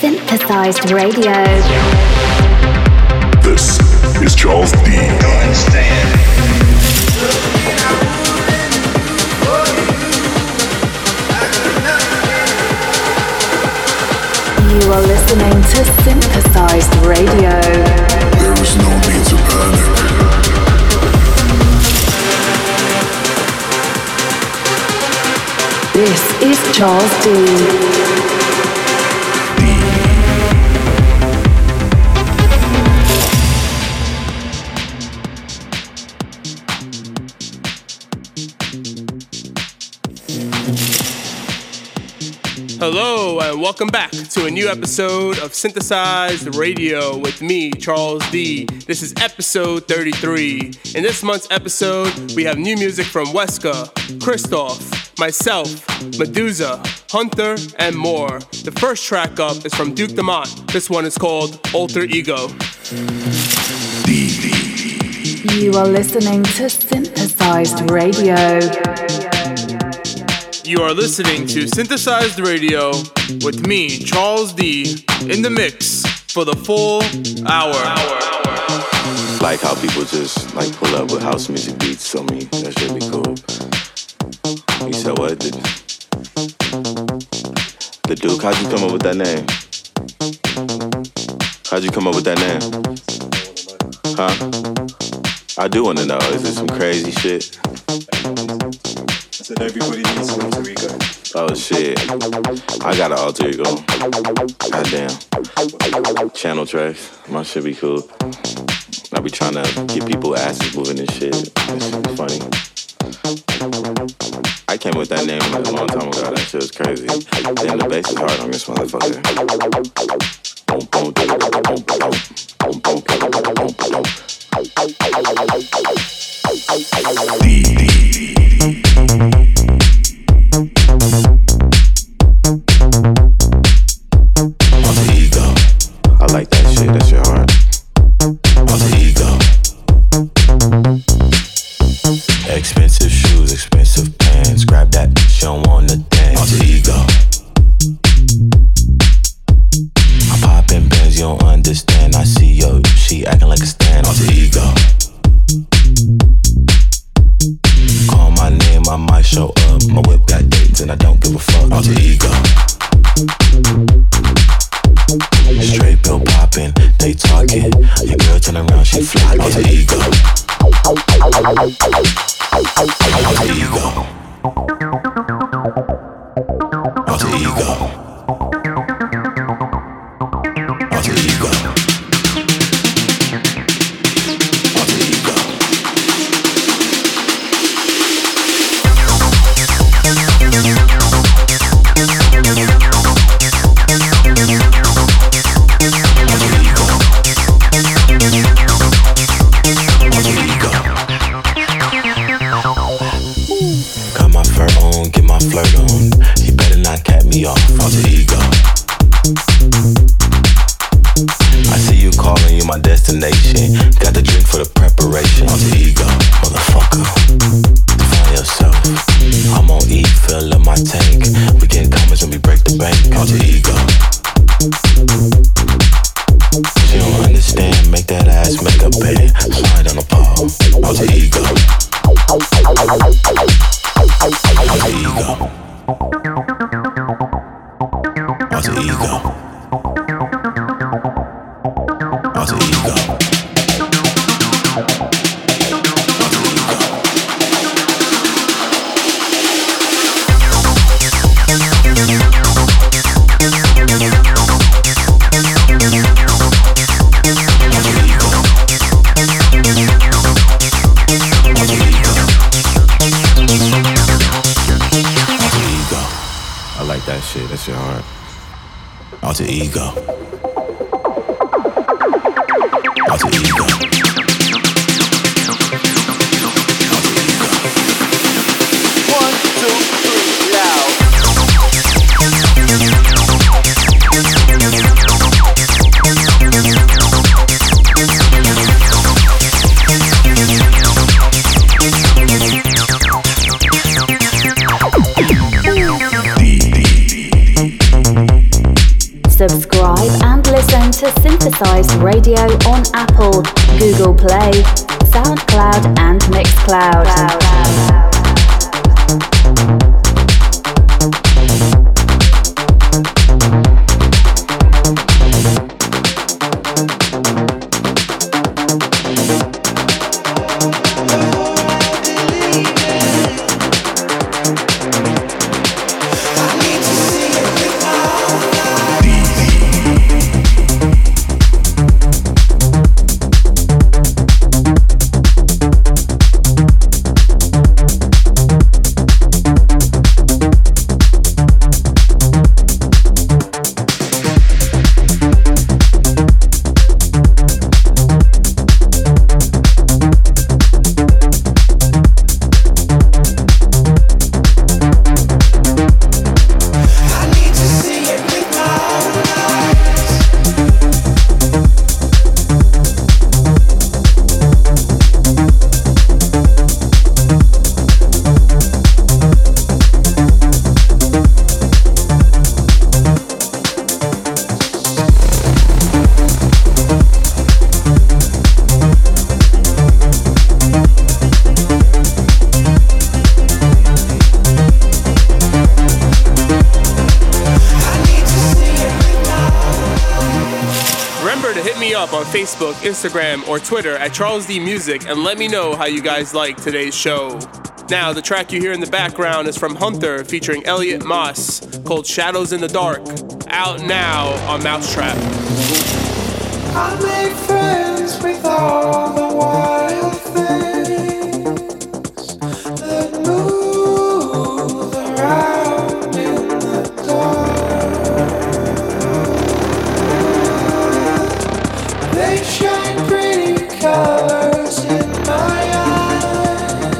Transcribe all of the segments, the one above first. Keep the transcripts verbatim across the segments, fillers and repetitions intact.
Synthesized Radio. This is Charles D. You are listening to Synthesized Radio. There is no need to panic. This is Charles D. Hello, and welcome back to a new episode of Synthesized Radio with me, Charles D. This is episode thirty-three. In this month's episode, we have new music from Weska, Cristoph, myself, Meduza, Hunter, and more. The first track up is from Duke DeMont. This one is called Alter Ego. You are listening to Synthesized Radio. You are listening to Synthesized Radio with me, Charles D, in the mix for the full hour. Like how people just like pull up with house music beats, so me, that should be cool. You said what? Did the Duke, how'd you come up with that name? How'd you come up with that name? Huh? I do want to know. Is it some crazy shit? I said everybody needs an alter ego. Oh shit. I got an alter ego. Goddamn. Channel tracks. My shit be cool. I be trying to get people asses moving and shit. That shit be funny. I came up with that name like a long time ago. That shit was crazy. Damn, the bass is hard on this motherfucker. Alter ego. I like that shit. That shit hard. Alter ego. Expensive shoes, expensive. Grab that, she don't wanna dance. Alter ego. I'm popping bands, you don't understand. I see yo, she acting like a stand. Alter ego. Call my name, I might show up. My whip got dates and I don't give a fuck. Alter ego. Straight pill popping, they talking. Your girl turn around, she fly. Alter ego. Alter ego. Alter ego. Alter ego. Alter ego. Alter ego. Got the drink for the preparation. Alter ego, motherfucker. Define yourself. I'm on E, fill up my tank. We getting comments when we break the bank. Alter ego. She don't understand. Make that ass make a bed. Slide on the pole. Alter ego. Alter ego. Alter ego. That's your heart. Alter ego. Alter ego. One, two, three, loud. Subscribe and listen to Synthesized Radio on Apple, Google Play, SoundCloud and Mixcloud. Cloud. Facebook, Instagram, or Twitter at Charles D Music and let me know how you guys like today's show. Now, the track you hear in the background is from Hunter featuring Elliot Moss called Shadows in the Dark, out now on Mousetrap. I make friends with all the wild things that move around in the dark. They shine pretty colors in my eyes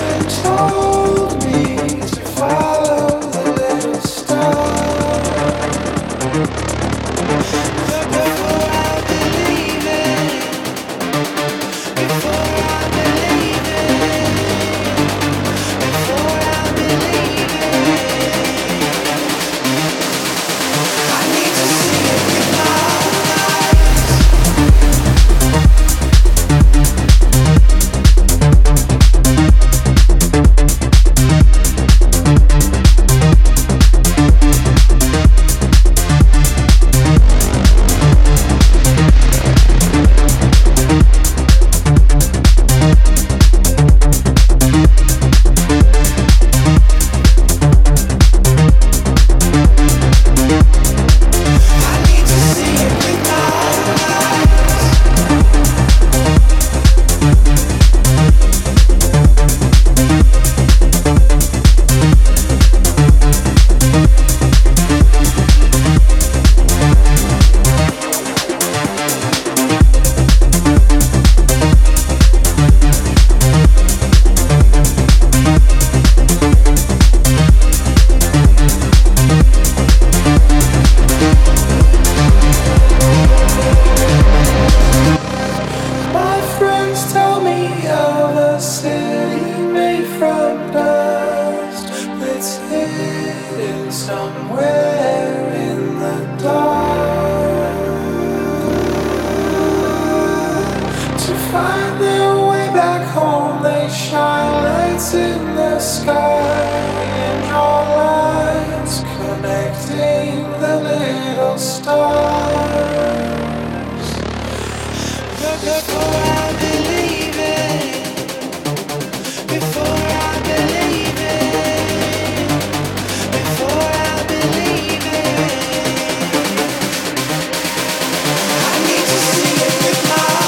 and told me to follow the little star. The before I believe it, before I believe it, before I believe it, I need to see it with my eyes.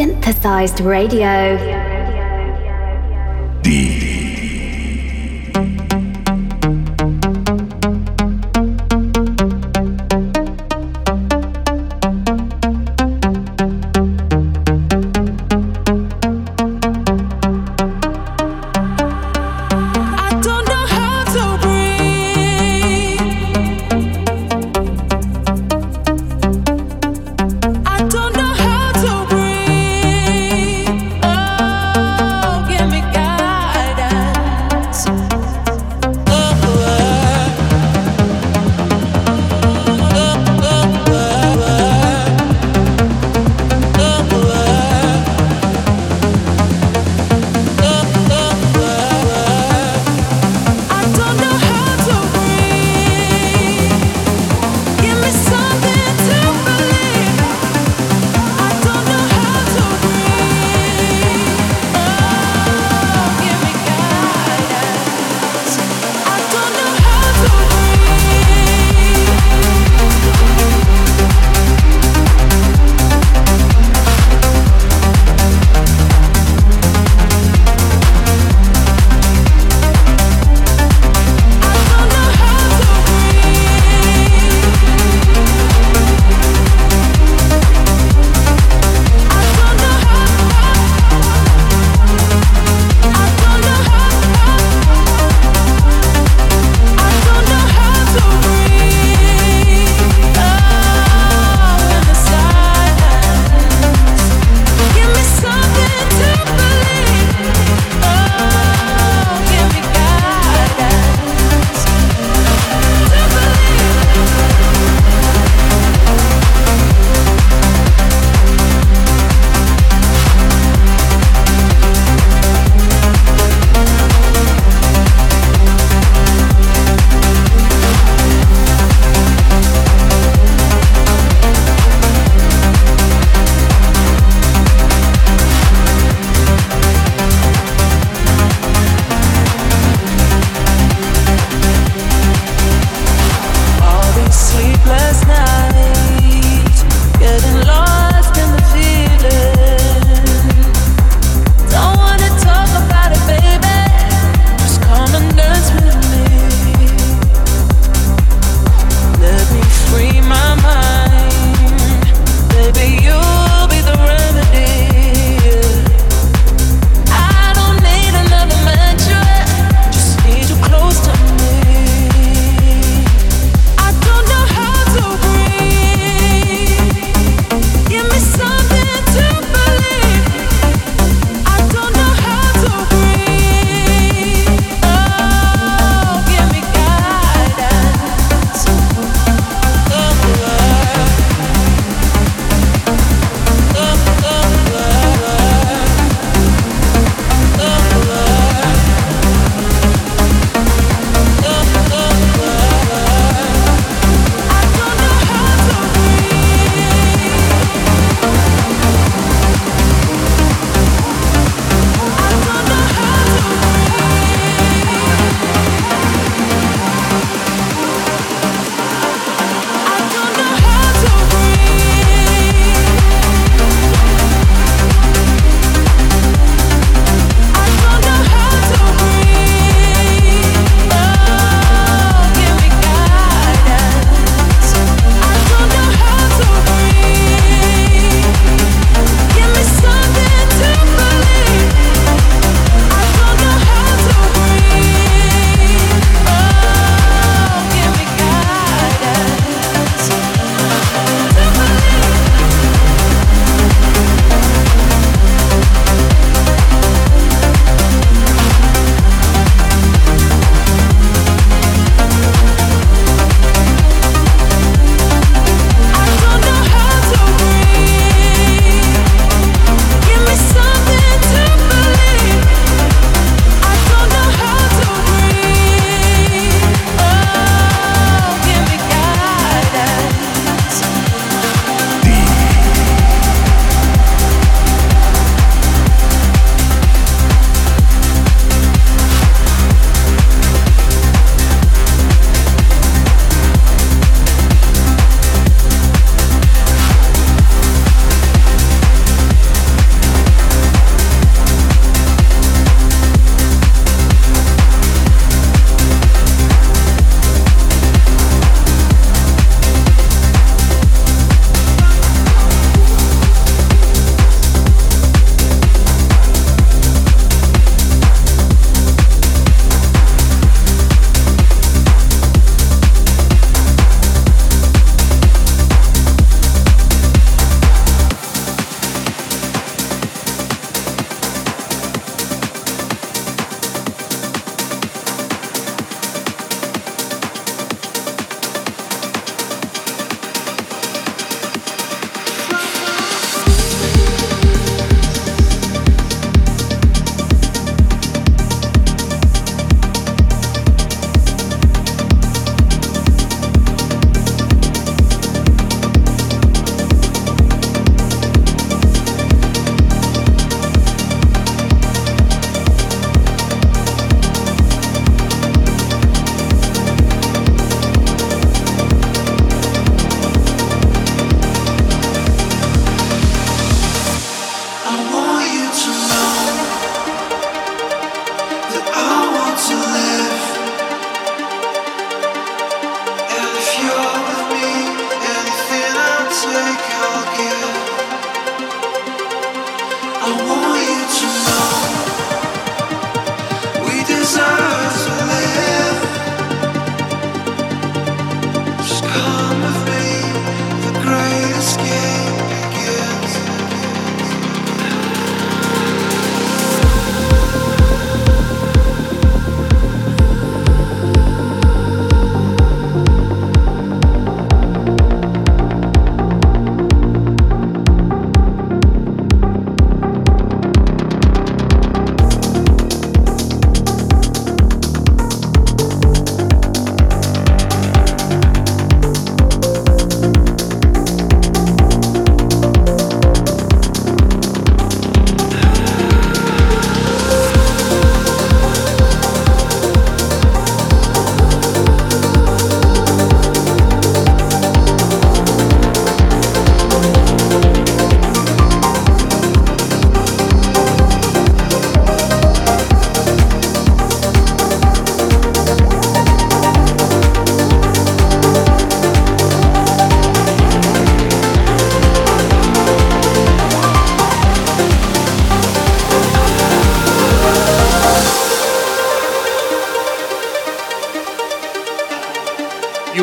Synthesized Radio. D. Oh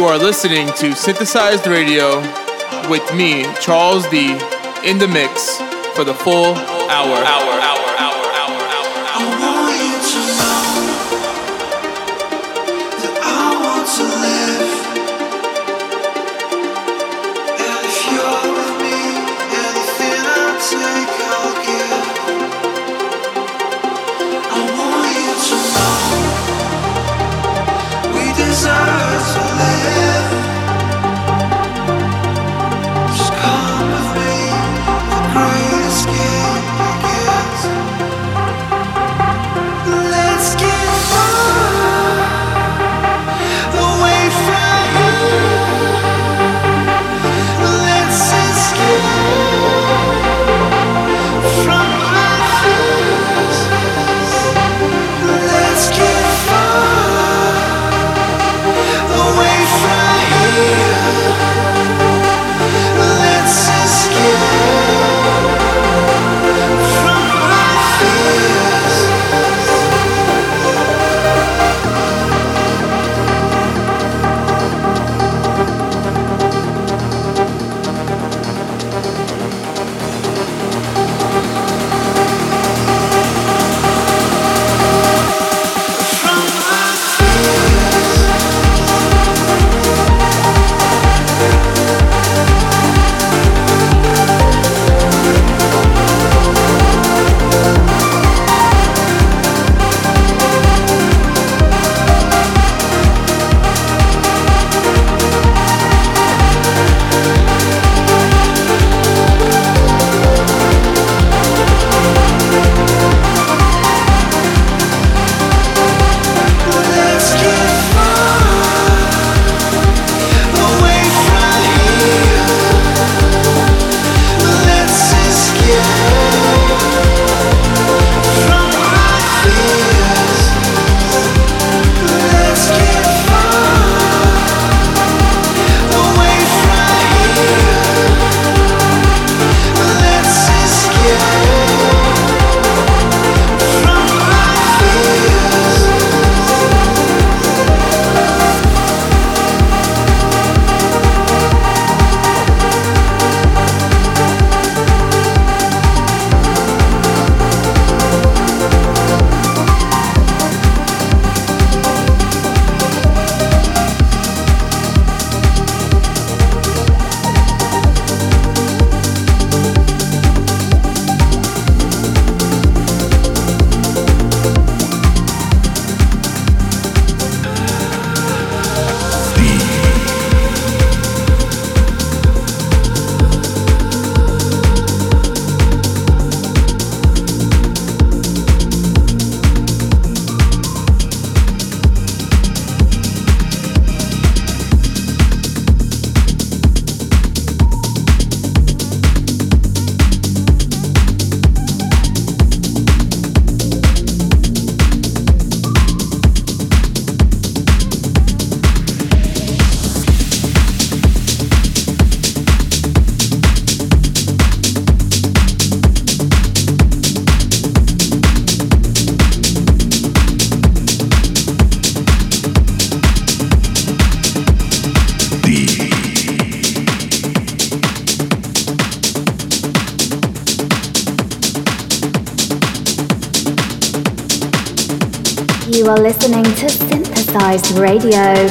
Are listening to Synthesized Radio with me, Charles D, in the mix for the full hour. hour, hour. Just come with me, the greatest game begins. You are listening to Synthesized Radio.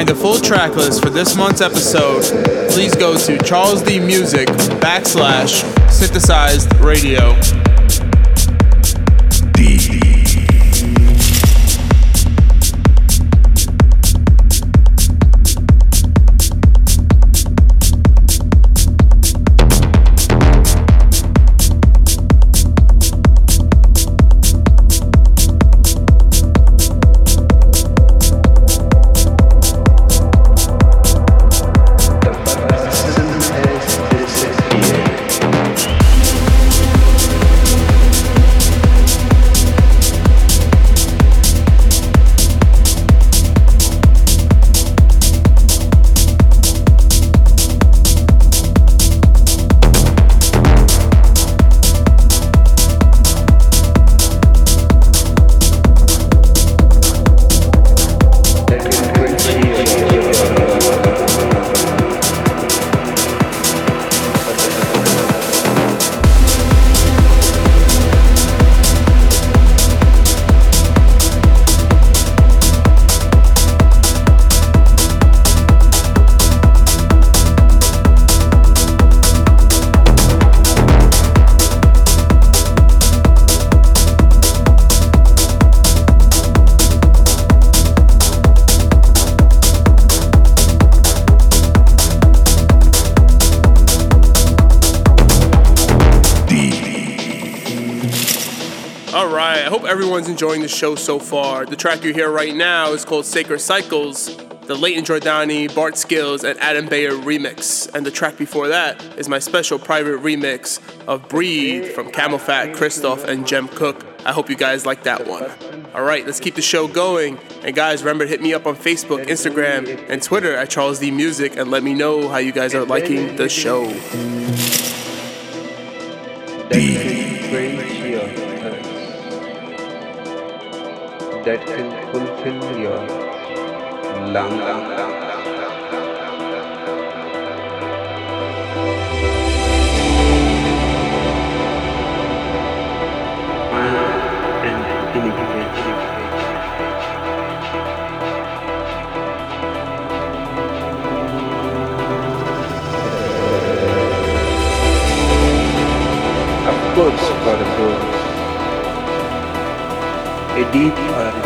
find the full track list for this month's episode, please go to charlesdmusic backslash synthesized radio. Enjoying the show so far. The track you hear right now is called Sacred Cycles, the Leighton Jordani, Bart Skills, and Adam Beyer remix. And the track before that is my special private remix of Breathe from CamelPhat, Cristoph, and Jem Cook. I hope you guys like that one. All right, let's keep the show going. And guys, remember to hit me up on Facebook, Instagram, and Twitter at Charles D Music and let me know how you guys are liking the show. D. That can fulfill your longing. I am an individual. Of course, for the world. A deep earth,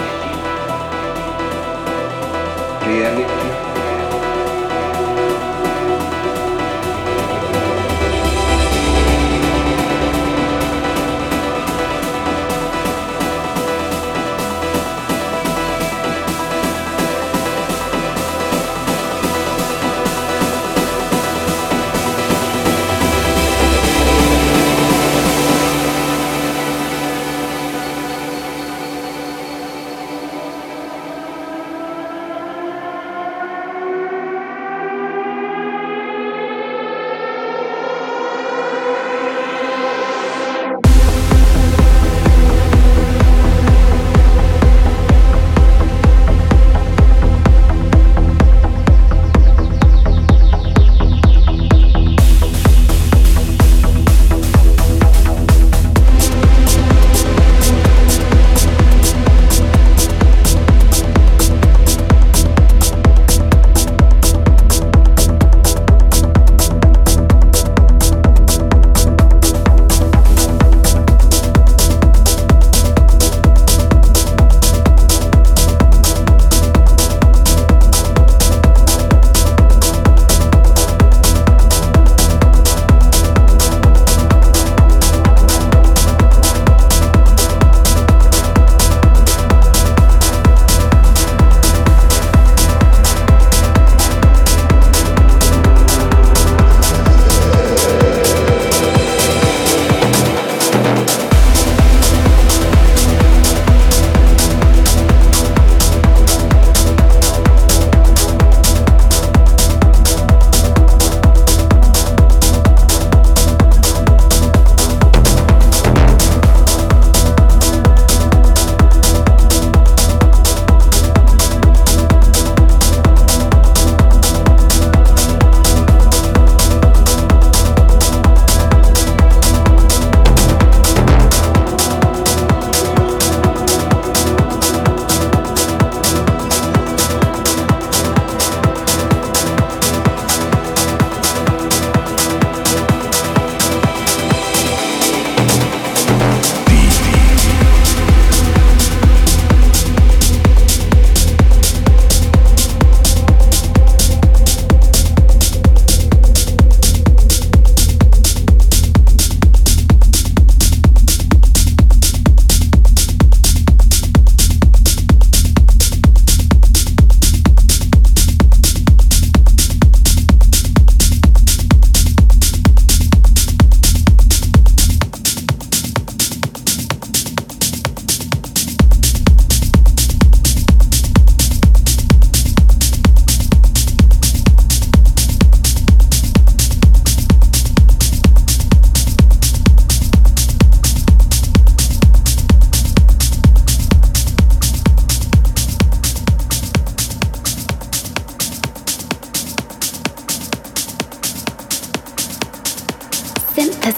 reality,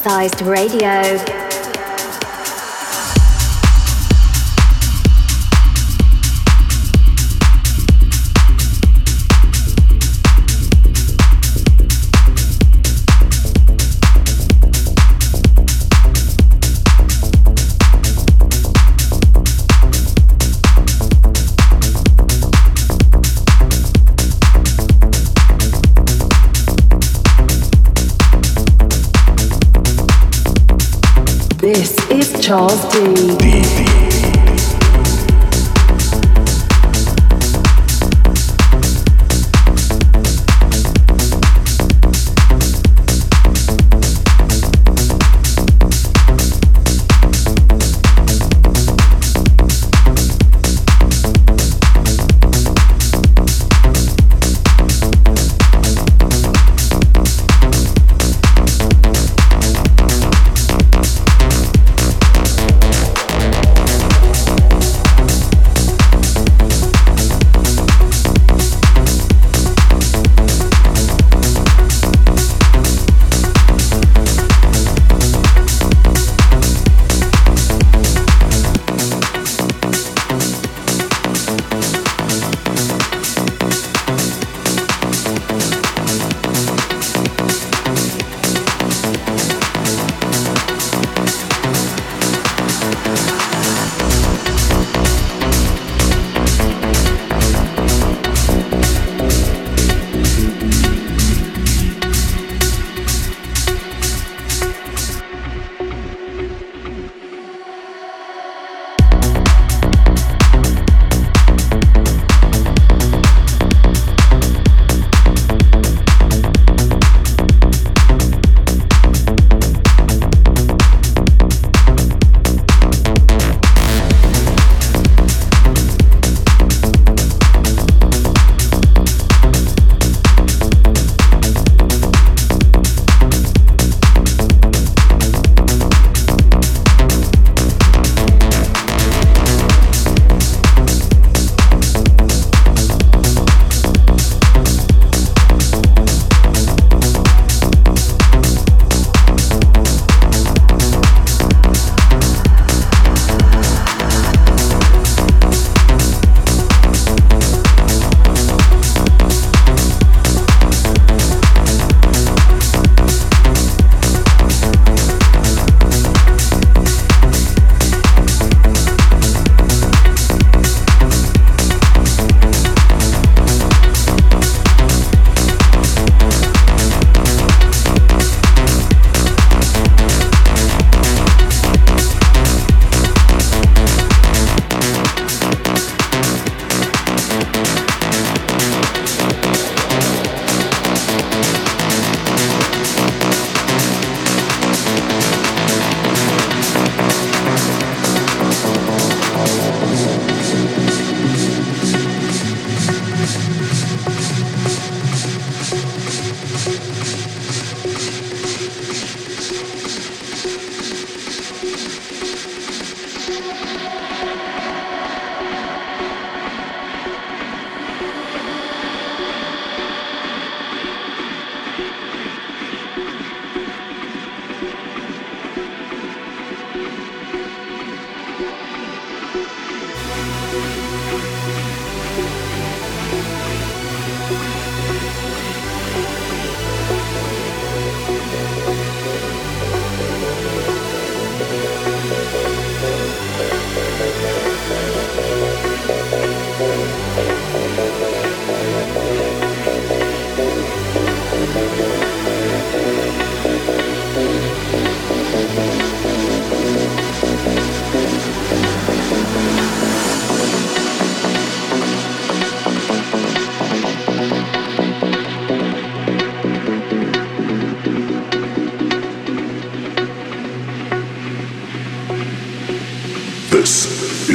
Synthesized Radio. This is Charles D. D.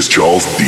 Charles D.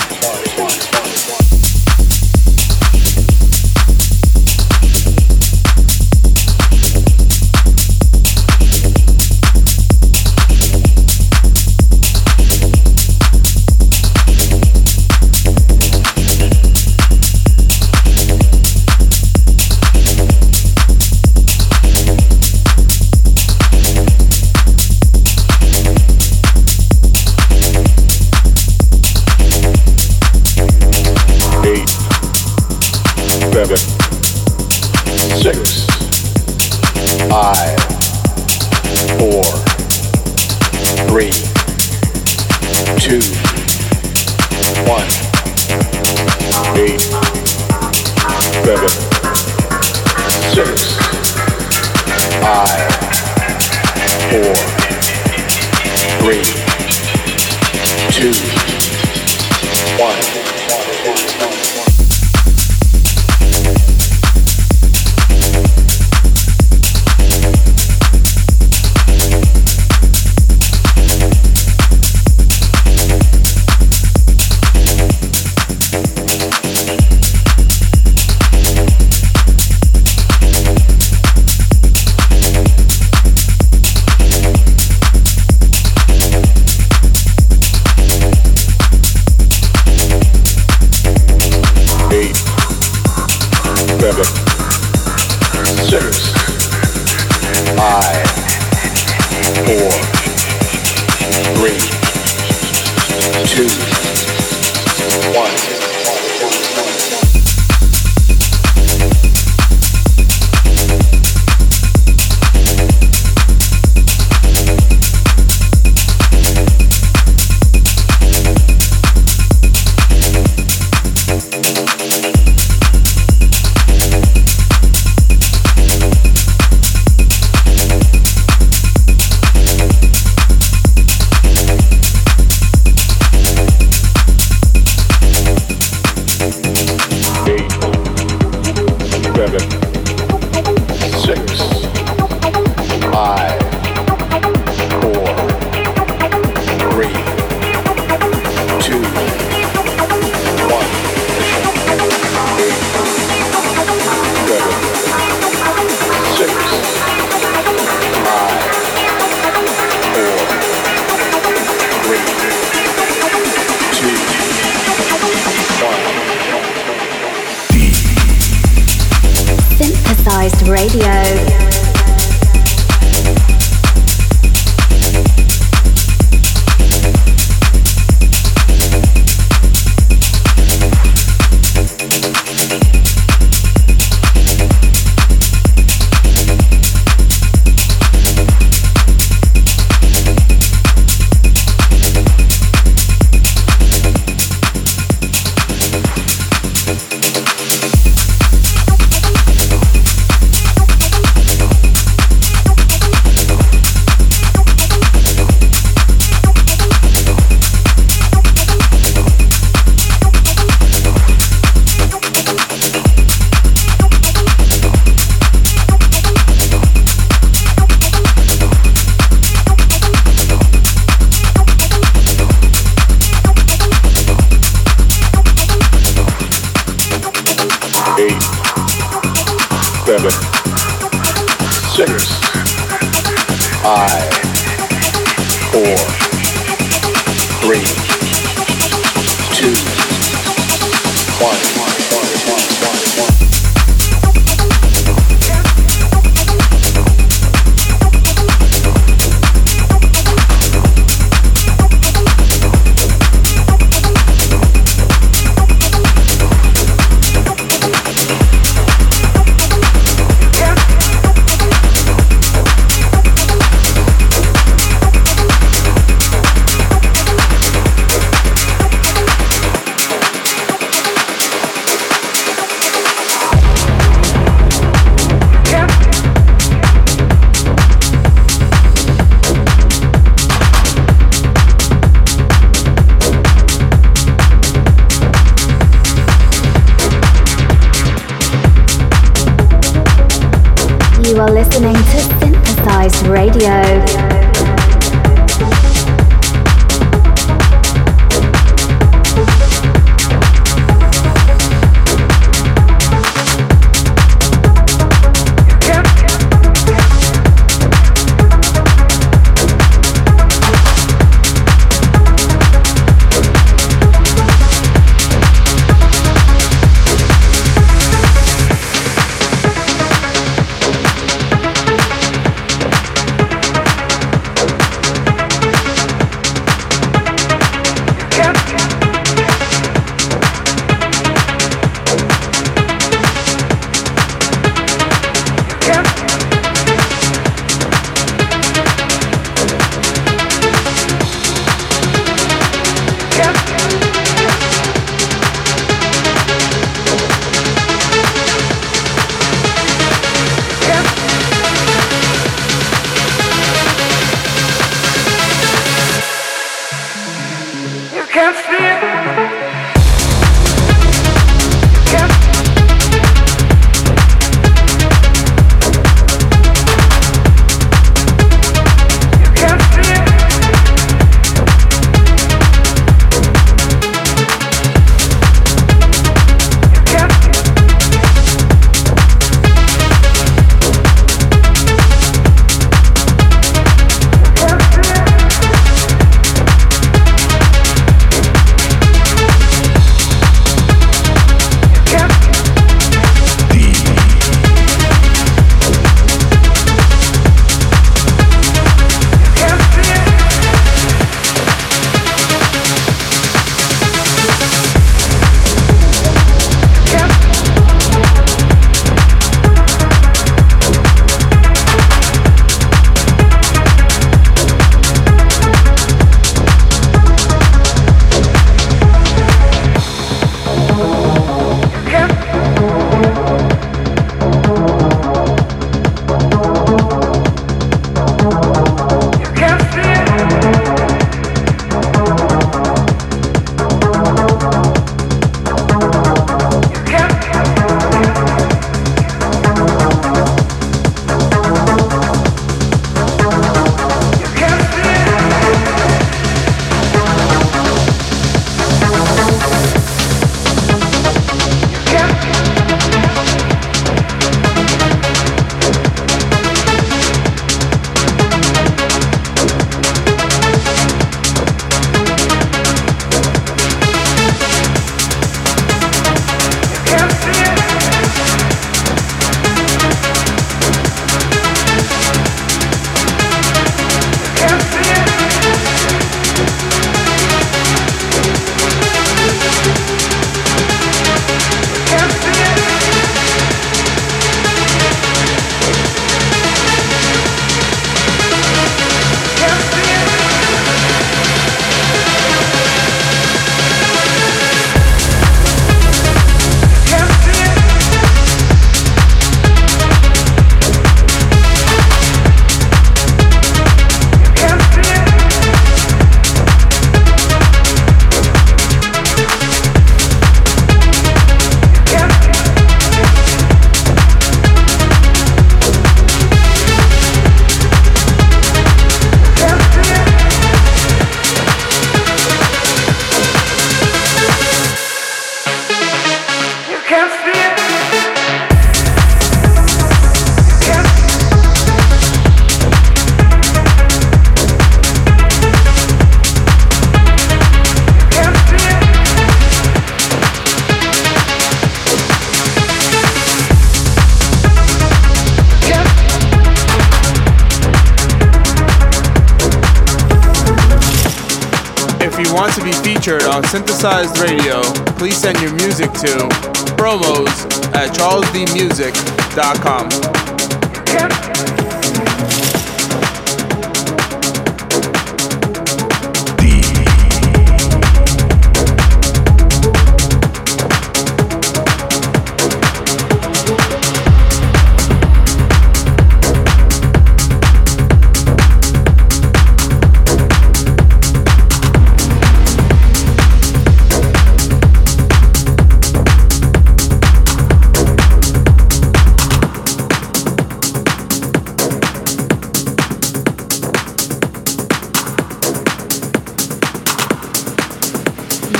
On Synthesized Radio, please send your music to promos at charles d music dot com.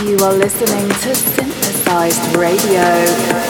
You are listening to Synthesized Radio.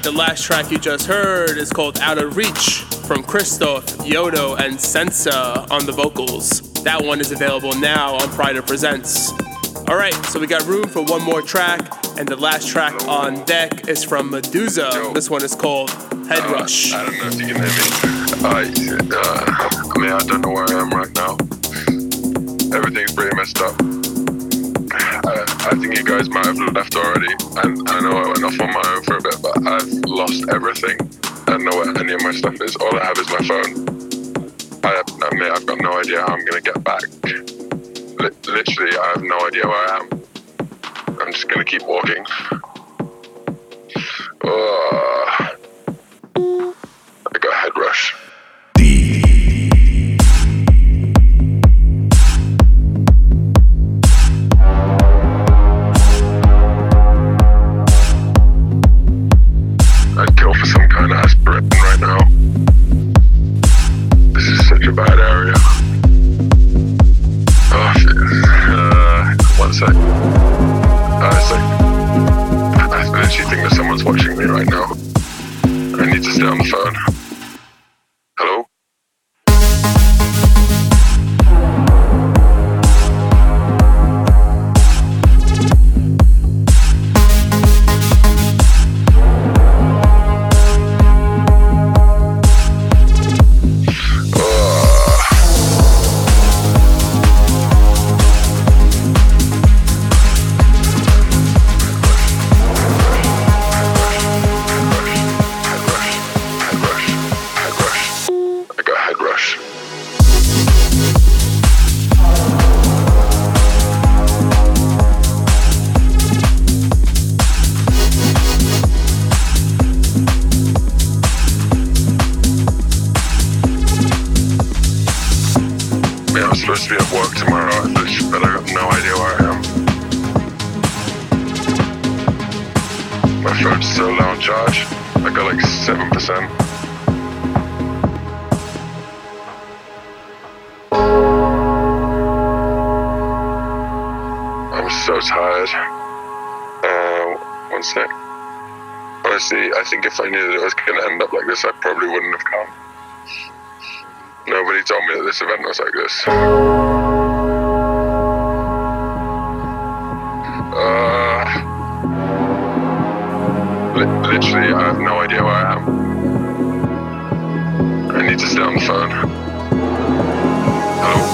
The last track you just heard is called Out of Reach from Christoph, Yodo, and Sensa on the vocals. That one is available now on Friday Presents. Alright, so we got room for one more track, and the last track on deck is from Meduza. Yo. This one is called Head uh, Rush. I don't know if you can hear me. Uh, uh, I mean, I don't know where I am right now. Everything's pretty messed up. I, I think you guys might have left already. And I know I went off on my own for a bit, but I've lost everything. I don't know where any of my stuff is. All I have is my phone. I, I mean, I've got no idea how I'm going to get back. L- literally, I have no idea where I am. I'm just going to keep walking. Oh, I got a head rush. Right now, this is such a bad area. Oh, shit. Uh, one sec. Uh, it's like, I literally think that someone's watching me right now. I need to stay on the phone. Rush. supposed to be at work tomorrow, but I got no idea where I am. My phone's so low on charge. I got like seven percent. So tired. Uh, one sec. Honestly, I think if I knew that it was going to end up like this, I probably wouldn't have come. Nobody told me that this event was like this. Uh, li- literally, I have no idea where I am. I need to stay on the phone. Hello?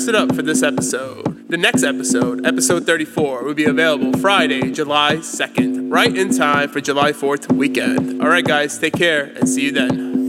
It up for this episode. The next episode, episode thirty-four, will be available Friday, July second, right in time for July fourth weekend. All right, guys, take care and see you then.